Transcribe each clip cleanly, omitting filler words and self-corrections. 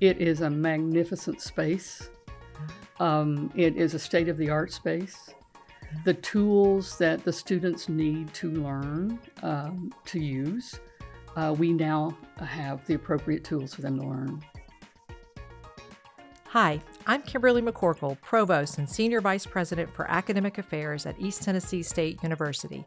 It is a magnificent space. It is a state-of-the-art space. The tools that the students need to learn to use, we now have the appropriate tools for them to learn. Hi, I'm Kimberly McCorkle, Provost and Senior Vice President for Academic Affairs at East Tennessee State University.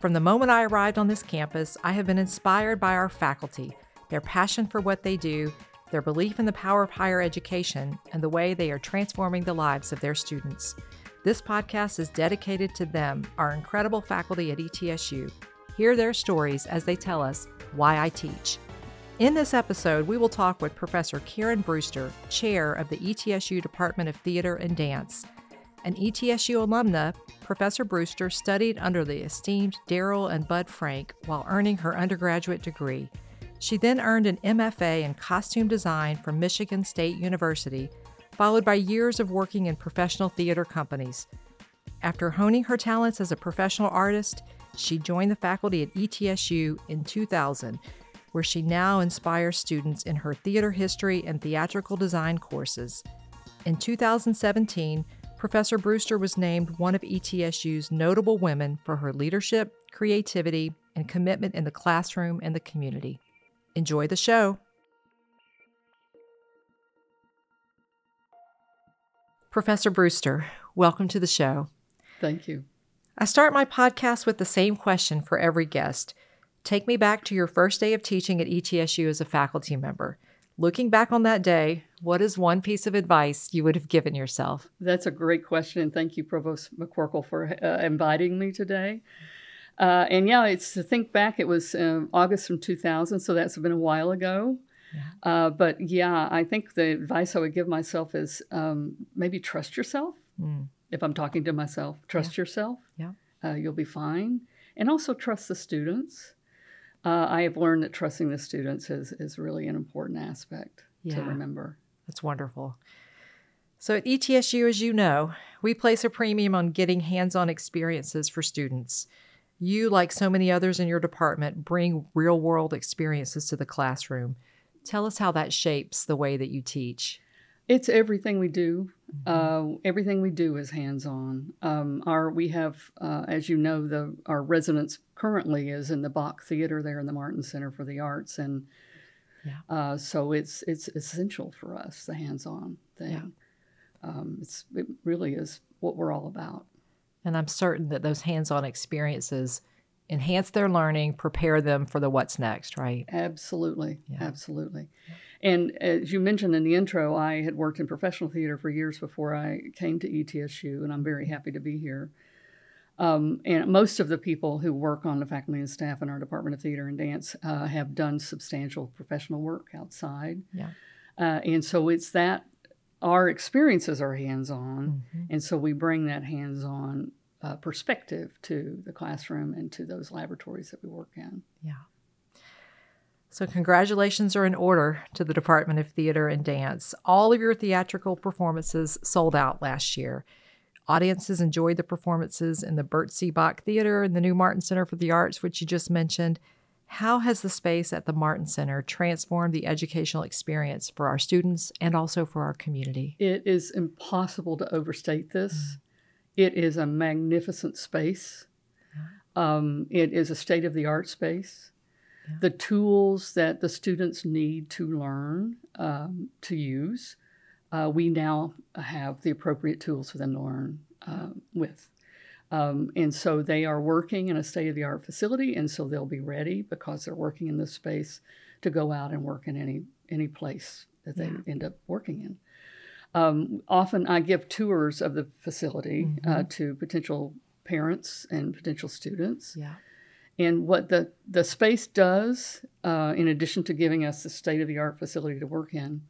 From the moment I arrived on this campus, I have been inspired by our faculty, their passion for what they do, their belief in the power of higher education, and the way they are transforming the lives of their students. This podcast is dedicated to them, our incredible faculty at ETSU. Hear their stories as they tell us why I teach. In this episode, we will talk with Professor Karen Brewster, Chair of the ETSU Department of Theater and Dance. An ETSU alumna, Professor Brewster studied under the esteemed Daryl and Bud Frank while earning her undergraduate degree. She then earned an MFA in costume design from Michigan State University, followed by years of working in professional theater companies. After honing her talents as a professional artist, she joined the faculty at ETSU in 2000, where she now inspires students in her theater history and theatrical design courses. In 2017, Professor Brewster was named one of ETSU's notable women for her leadership, creativity, and commitment in the classroom and the community. Enjoy the show. Professor Brewster, welcome to the show. Thank you. I start my podcast with the same question for every guest. Take me back to your first day of teaching at ETSU as a faculty member. Looking back on that day, what is one piece of advice you would have given yourself? That's a great question, and thank you, Provost McCorkle, for inviting me today. It's to think back, it was August from 2000, so that's been a while ago. I think the advice I would give myself is maybe trust yourself. Mm. If I'm talking to myself, trust yourself. Yeah, you'll be fine. And also trust the students. I have learned that trusting the students is really an important aspect to remember. That's wonderful. So at ETSU, as you know, we place a premium on getting hands-on experiences for students. You, like so many others in your department, bring real-world experiences to the classroom. Tell us how that shapes the way that you teach. It's everything we do. Mm-hmm. Everything we do is hands-on. We have, as you know, our residence currently is in the Bach Theater there in the Martin Center for the Arts, and so it's essential for us, the hands-on thing. Yeah. It really is what we're all about. And I'm certain that those hands-on experiences enhance their learning, prepare them for the what's next, right? Absolutely. Yeah. Absolutely. And as you mentioned in the intro, I had worked in professional theater for years before I came to ETSU, and I'm very happy to be here. And most of the people who work on the faculty and staff in our Department of Theater and Dance have done substantial professional work outside. Yeah. And so it's that our experiences are hands-on, mm-hmm. and so we bring that hands-on perspective to the classroom and to those laboratories that we work in. Yeah. So congratulations are in order to the Department of Theater and Dance. All of your theatrical performances sold out last year. Audiences enjoyed the performances in the Bert C. Bach Theater and the new Martin Center for the Arts, which you just mentioned. How has the space at the Martin Center transformed the educational experience for our students and also for our community? It is impossible to overstate this. Mm-hmm. It is a magnificent space. It is a state-of-the-art space. Yeah. The tools that the students need to learn to use, we now have the appropriate tools for them to learn with. And so they are working in a state-of-the-art facility, and so they'll be ready because they're working in this space to go out and work in any place that they end up working in. Often I give tours of the facility mm-hmm. To potential parents and potential students. Yeah. And what the space does, in addition to giving us the state-of-the-art facility to work in,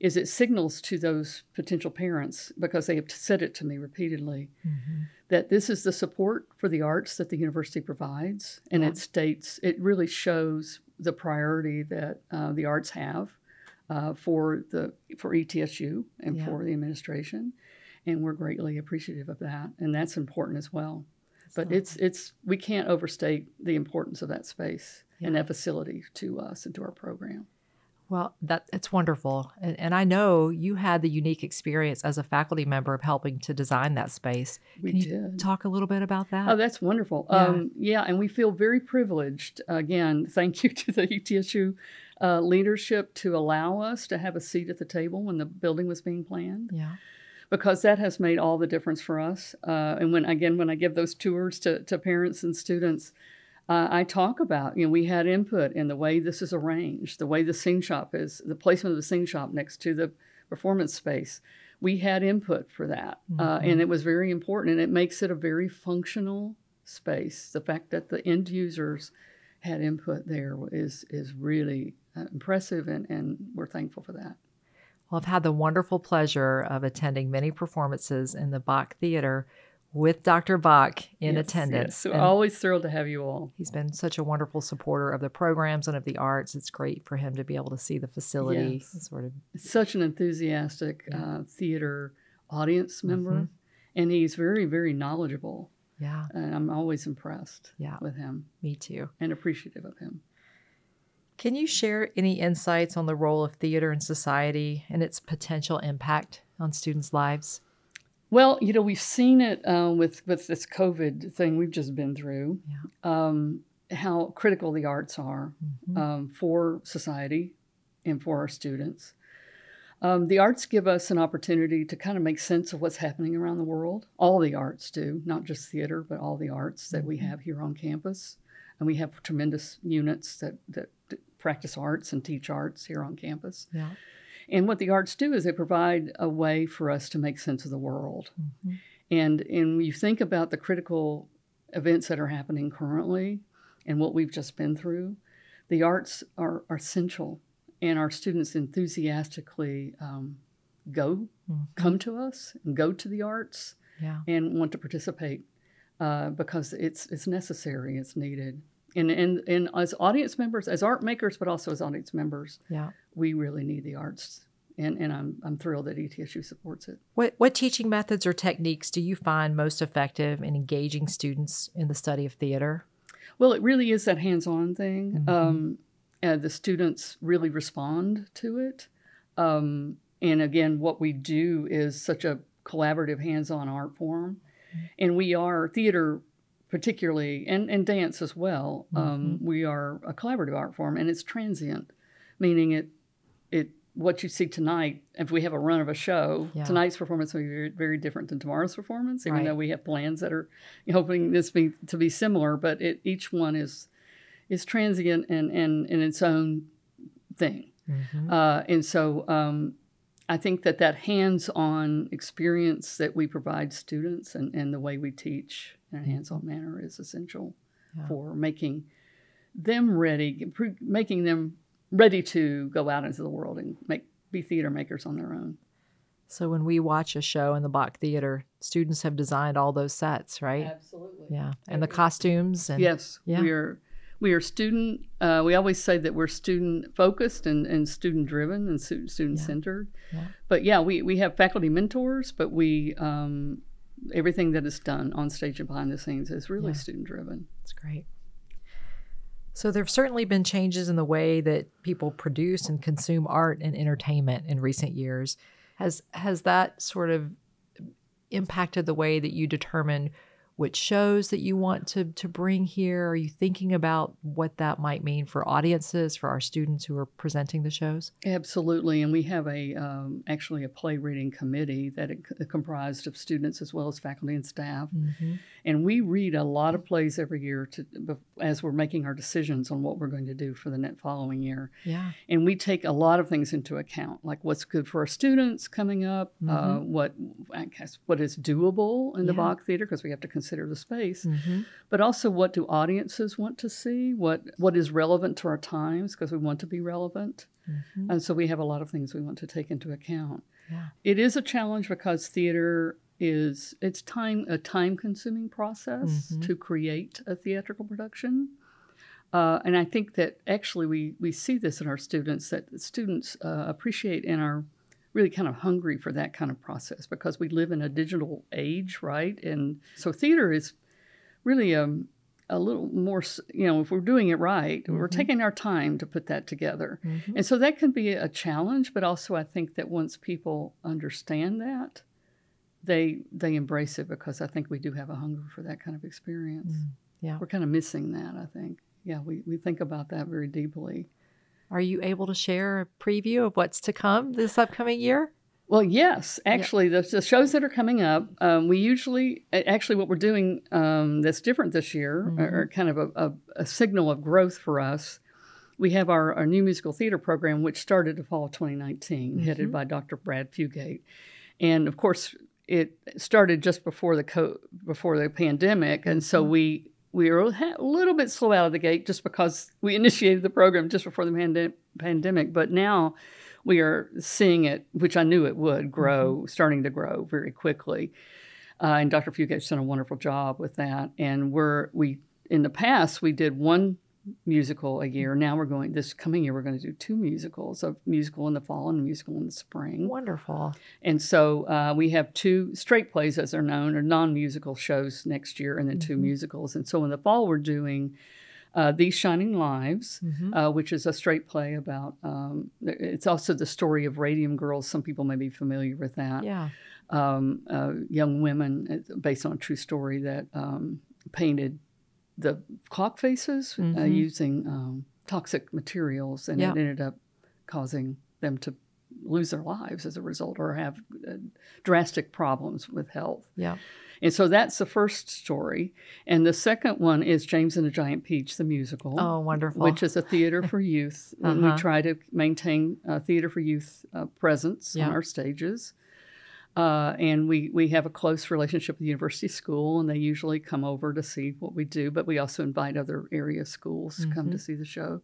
is it signals to those potential parents, because they have said it to me repeatedly, mm-hmm. that this is the support for the arts that the university provides. And it states, it really shows the priority that the arts have. For ETSU and for the administration, and we're greatly appreciative of that, and that's important as well. We can't overstate the importance of that space and that facility to us and to our program. Well, it's wonderful. And I know you had the unique experience as a faculty member of helping to design that space. Can you talk a little bit about that? Oh, that's wonderful. Yeah, and we feel very privileged. Again, thank you to the ETSU leadership to allow us to have a seat at the table when the building was being planned. Yeah. Because that has made all the difference for us. And when I give those tours to parents and students, I talk about, we had input in the way this is arranged, the way the scene shop is, the placement of the scene shop next to the performance space. We had input for that, and it was very important, and it makes it a very functional space. The fact that the end users had input there is really impressive, and we're thankful for that. Well, I've had the wonderful pleasure of attending many performances in the Bach Theater with Dr. Bach in attendance. Yes. We're always thrilled to have you all. He's been such a wonderful supporter of the programs and of the arts. It's great for him to be able to see the facility. Yes. It's such an enthusiastic theater audience member, and he's very, very knowledgeable. Yeah. And I'm always impressed with him. Me too. And appreciative of him. Can you share any insights on the role of theater in society and its potential impact on students' lives? Well, we've seen it with this COVID thing we've just been through, how critical the arts are for society and for our students. The arts give us an opportunity to kind of make sense of what's happening around the world. All the arts do, not just theater, but all the arts that we have here on campus. And we have tremendous units that practice arts and teach arts here on campus. Yeah. And what the arts do is they provide a way for us to make sense of the world. Mm-hmm. And when you think about the critical events that are happening currently and what we've just been through, the arts are essential. And our students enthusiastically come to us and go to the arts and want to participate because it's necessary, it's needed. And as audience members, as art makers, but also as audience members, we really need the arts. And I'm thrilled that ETSU supports it. What teaching methods or techniques do you find most effective in engaging students in the study of theater? Well, it really is that hands-on thing. The students really respond to it. And again, what we do is such a collaborative, hands-on art form. And we are theater particularly, and dance as well, we are a collaborative art form, and it's transient, meaning it what you see tonight, if we have a run of a show, tonight's performance will be very, very different than tomorrow's performance, even though we have plans that are hoping this to be similar, but each one is transient and in its own thing. And so I think that hands-on experience that we provide students and the way we teach in a hands-on manner is essential for making them ready to go out into the world and be theater makers on their own. So when we watch a show in the Bach Theater, students have designed all those sets, right? Absolutely. Yeah, and the costumes. And, we are student. We always say that we're student focused and student driven and student centered. Yeah. But we have faculty mentors, but we everything that is done on stage and behind the scenes is really student driven. That's great. So there have certainly been changes in the way that people produce and consume art and entertainment in recent years. Has that sort of impacted the way that you determine which shows that you want to bring here? Are you thinking about what that might mean for audiences, for our students who are presenting the shows? Absolutely. And we have actually a play reading committee that is comprised of students as well as faculty and staff. Mm-hmm. And we read a lot of plays every year as we're making our decisions on what we're going to do for the following year. Yeah. And we take a lot of things into account, like what's good for our students coming up, what is doable in the Bach Theater, because we have to consider the space, but also what do audiences want to see, what is relevant to our times, because we want to be relevant, and so we have a lot of things we want to take into account. It is a challenge because theater is a time-consuming process to create a theatrical production, and I think that actually we see this in our students, that students appreciate and are really kind of hungry for that kind of process, because we live in a digital age, right? And so theater is really a little more, you know, if we're doing it right, mm-hmm. we're taking our time to put that together. Mm-hmm. And so that can be a challenge, but also I think that once people understand that, they embrace it, because I think we do have a hunger for that kind of experience. Mm. Yeah. We're kind of missing that, I think. Yeah, we think about that very deeply. Are you able to share a preview of what's to come this upcoming year? Well, yes. Actually, yeah. the shows that are coming up, what we're doing that's different this year, mm-hmm. or kind of a signal of growth for us, we have our new musical theater program, which started the fall of 2019, mm-hmm. headed by Dr. Brad Fugate. And, of course, it started just before the pandemic, and so mm-hmm. we were a little bit slow out of the gate just because we initiated the program just before the pandemic, but now we are seeing it, which I knew it would grow, mm-hmm. starting to grow very quickly. And Dr. Fugate's done a wonderful job with that. And in the past, we did one musical a year. Now this coming year, we're going to do two musicals, a musical in the fall and a musical in the spring. Wonderful. And so we have two straight plays, as they're known, or non-musical shows next year, and then mm-hmm. two musicals. And so in the fall, we're doing These Shining Lives, mm-hmm. Which is a straight play about, it's also the story of Radium Girls. Some people may be familiar with that. Yeah. Young women, based on a true story, that painted the clock faces mm-hmm. Using toxic materials, and yeah. it ended up causing them to lose their lives as a result, or have drastic problems with health. Yeah. And so that's the first story. And the second one is James and the Giant Peach, the musical. Oh, wonderful. Which is a theater for youth. Uh-huh. And we try to maintain a theater for youth presence yeah. on our stages. And we have a close relationship with the university school, and they usually come over to see what we do. But we also invite other area schools mm-hmm. to come to see the show.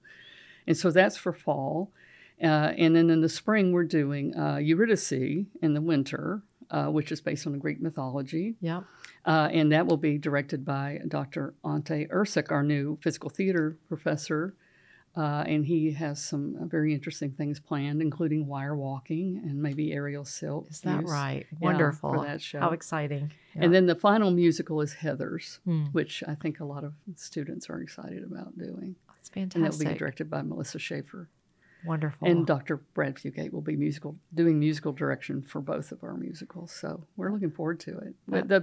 And so that's for fall. And then in the spring, we're doing Eurydice in the winter, which is based on Greek mythology. Yeah. And that will be directed by Dr. Ante Ursic, our new physical theater professor. And he has some very interesting things planned, including wire walking and maybe aerial silk. Is that right? Wonderful. Yeah, for that show. How exciting. Yeah. And then the final musical is Heathers, which I think a lot of students are excited about doing. That's fantastic. And that will be directed by Melissa Schaefer. Wonderful. And Dr. Brad Fugate will be doing musical direction for both of our musicals. So we're looking forward to it. Yeah.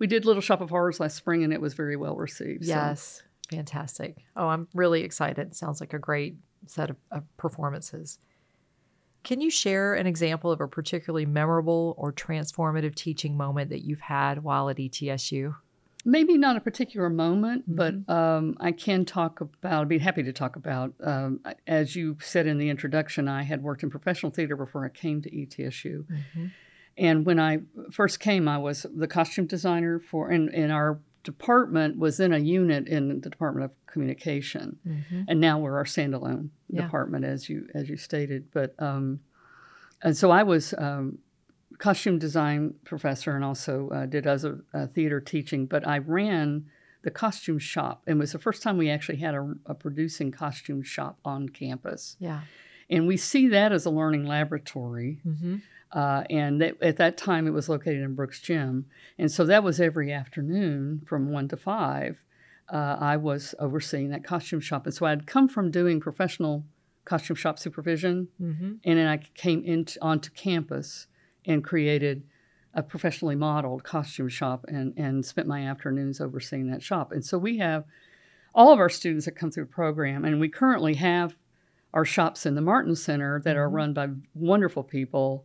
We did Little Shop of Horrors last spring, and it was very well received. Yes. So. Fantastic. Oh, I'm really excited. Sounds like a great set of performances. Can you share an example of a particularly memorable or transformative teaching moment that you've had while at ETSU? Maybe not a particular moment, mm-hmm. but I'd be happy to talk about, as you said in the introduction, I had worked in professional theater before I came to ETSU. Mm-hmm. And when I first came, I was the costume designer in our department was in a unit in the Department of Communication, mm-hmm. and now we're our standalone yeah. department, as you stated. But and so I was costume design professor, and also did other theater teaching. But I ran the costume shop, and it was the first time we actually had a producing costume shop on campus. Yeah, and we see that as a learning laboratory. Mm-hmm. At that time, it was located in Brooks Gym. And so that was every afternoon from 1 to 5. I was overseeing that costume shop. And so I'd come from doing professional costume shop supervision. Mm-hmm. And then I came onto campus and created a professionally modeled costume shop and spent my afternoons overseeing that shop. And so we have all of our students that come through the program, and we currently have our shops in the Martin Center that are run by wonderful people.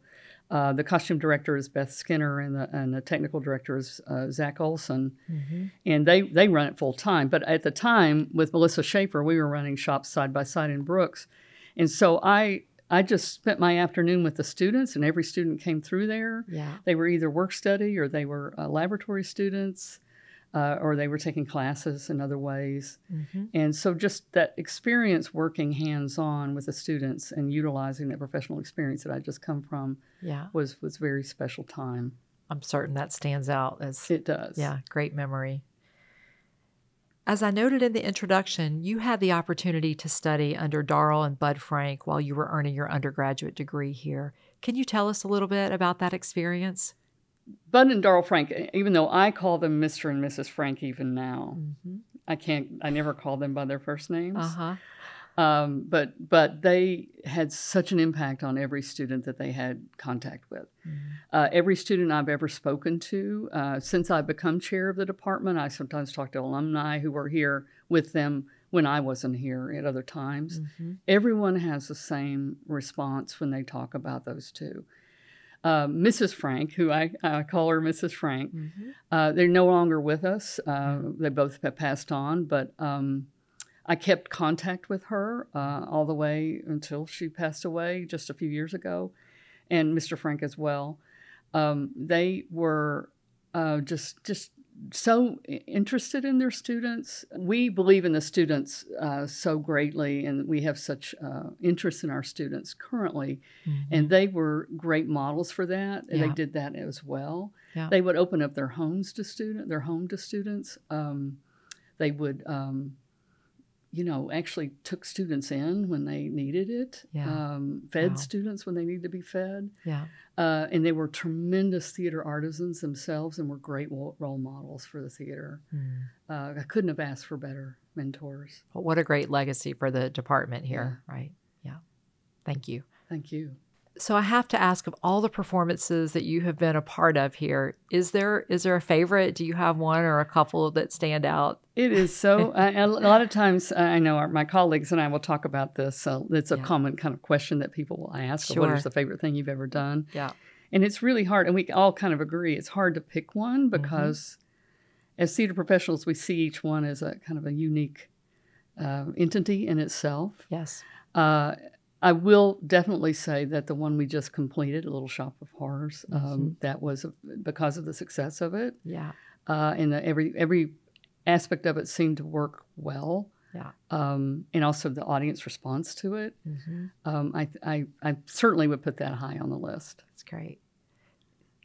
The costume director is Beth Skinner, and the technical director is Zach Olson. Mm-hmm. And they run it full time. But at the time, with Melissa Schaefer, we were running shops side by side in Brooks. And so I just spent my afternoon with the students, and every student came through there. Yeah. They were either work study, or they were laboratory students, or they were taking classes in other ways. Mm-hmm. And so just that experience working hands-on with the students and utilizing that professional experience that I just come from yeah. was very special time. I'm certain that stands out. It does. Yeah, great memory. As I noted in the introduction, you had the opportunity to study under Daryl and Bud Frank while you were earning your undergraduate degree here. Can you tell us a little bit about that experience? Bud and Daryl Frank, even though I call them Mr. and Mrs. Frank even now, mm-hmm. I never call them by their first names. Uh-huh. But they had such an impact on every student that they had contact with. Mm-hmm. Every student I've ever spoken to, since I've become chair of the department, I sometimes talk to alumni who were here with them when I wasn't here at other times. Mm-hmm. Everyone has the same response when they talk about those two. Mrs. Frank, who I call her Mrs. Frank, mm-hmm. They're no longer with us. Mm-hmm. They both have passed on, but... I kept contact with her all the way until she passed away just a few years ago, and Mr. Frank as well. They were just so interested in their students. We believe in the students so greatly, and we have such interest in our students currently, mm-hmm. and they were great models for that, and yeah. they did that as well. Yeah. They would open up their homes to students. They would... actually took students in when they needed it, yeah. Fed wow. students when they needed to be fed. Yeah. And they were tremendous theater artisans themselves and were great role models for the theater. Mm. I couldn't have asked for better mentors. Well, what a great legacy for the department here, yeah. right? Yeah. Thank you. Thank you. So I have to ask, of all the performances that you have been a part of here, is there a favorite? Do you have one or a couple that stand out? It is so. A lot of times, I know my colleagues and I will talk about this. It's a yeah. common kind of question that people will ask. Sure. What is the favorite thing you've ever done? Yeah. And it's really hard. And we all kind of agree it's hard to pick one because mm-hmm. as theater professionals, we see each one as a kind of a unique entity in itself. Yes. I will definitely say that the one we just completed, Little Shop of Horrors, mm-hmm. that was because of the success of it. Yeah. And every aspect of it seemed to work well. Yeah. And also the audience response to it. Mm-hmm. I certainly would put that high on the list. That's great.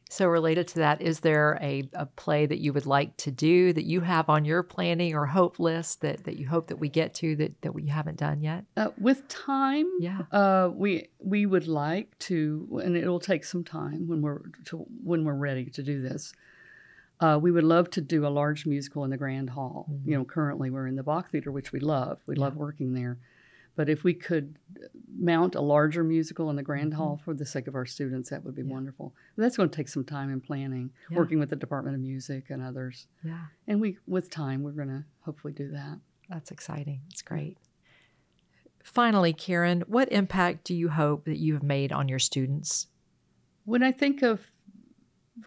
So related to that, is there a play that you would like to do that you have on your planning or hope list that you hope that we get to that we haven't done yet? With time, yeah. We would like to, and it'll take some time when we're ready to do this. We would love to do a large musical in the Grand Hall. Mm-hmm. Currently we're in the Bach Theater, which we love. We yeah. love working there. But if we could mount a larger musical in the Grand mm-hmm. Hall for the sake of our students, that would be yeah. wonderful. That's going to take some time and planning, yeah. working with the Department of Music and others. Yeah. And with time, we're going to hopefully do that. That's exciting. That's great. Finally, Karen, what impact do you hope that you have made on your students? When I think of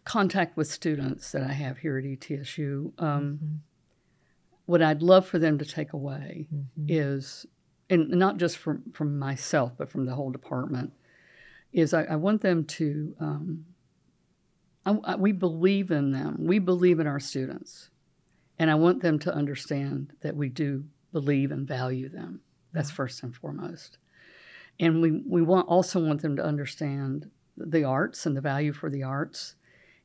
contact with students that I have here at ETSU, mm-hmm. what I'd love for them to take away mm-hmm. is... and not just from myself, but from the whole department, is I want them to, we believe in them. We believe in our students. And I want them to understand that we do believe and value them. That's yeah. first and foremost. And we also want them to understand the arts and the value for the arts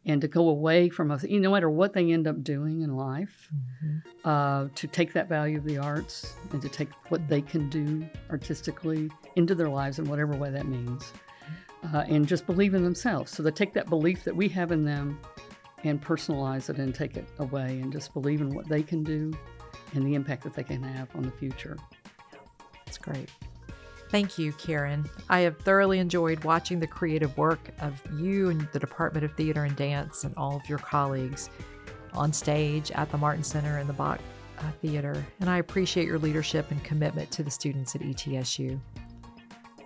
and to go away from us, no matter what they end up doing in life, mm-hmm. To take that value of the arts and to take what they can do artistically into their lives in whatever way that means, and just believe in themselves. So they take that belief that we have in them and personalize it and take it away and just believe in what they can do and the impact that they can have on the future. That's great. Thank you, Karen. I have thoroughly enjoyed watching the creative work of you and the Department of Theater and Dance and all of your colleagues on stage at the Martin Center and the Bach Theater. And I appreciate your leadership and commitment to the students at ETSU.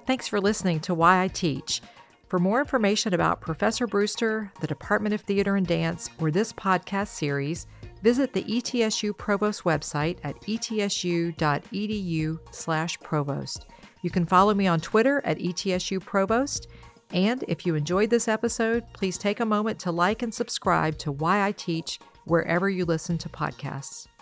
Thanks for listening to Why I Teach. For more information about Professor Brewster, the Department of Theater and Dance, or this podcast series, visit the ETSU Provost website at etsu.edu/provost. You can follow me on Twitter at ETSU Provost. And if you enjoyed this episode, please take a moment to like and subscribe to Why I Teach wherever you listen to podcasts.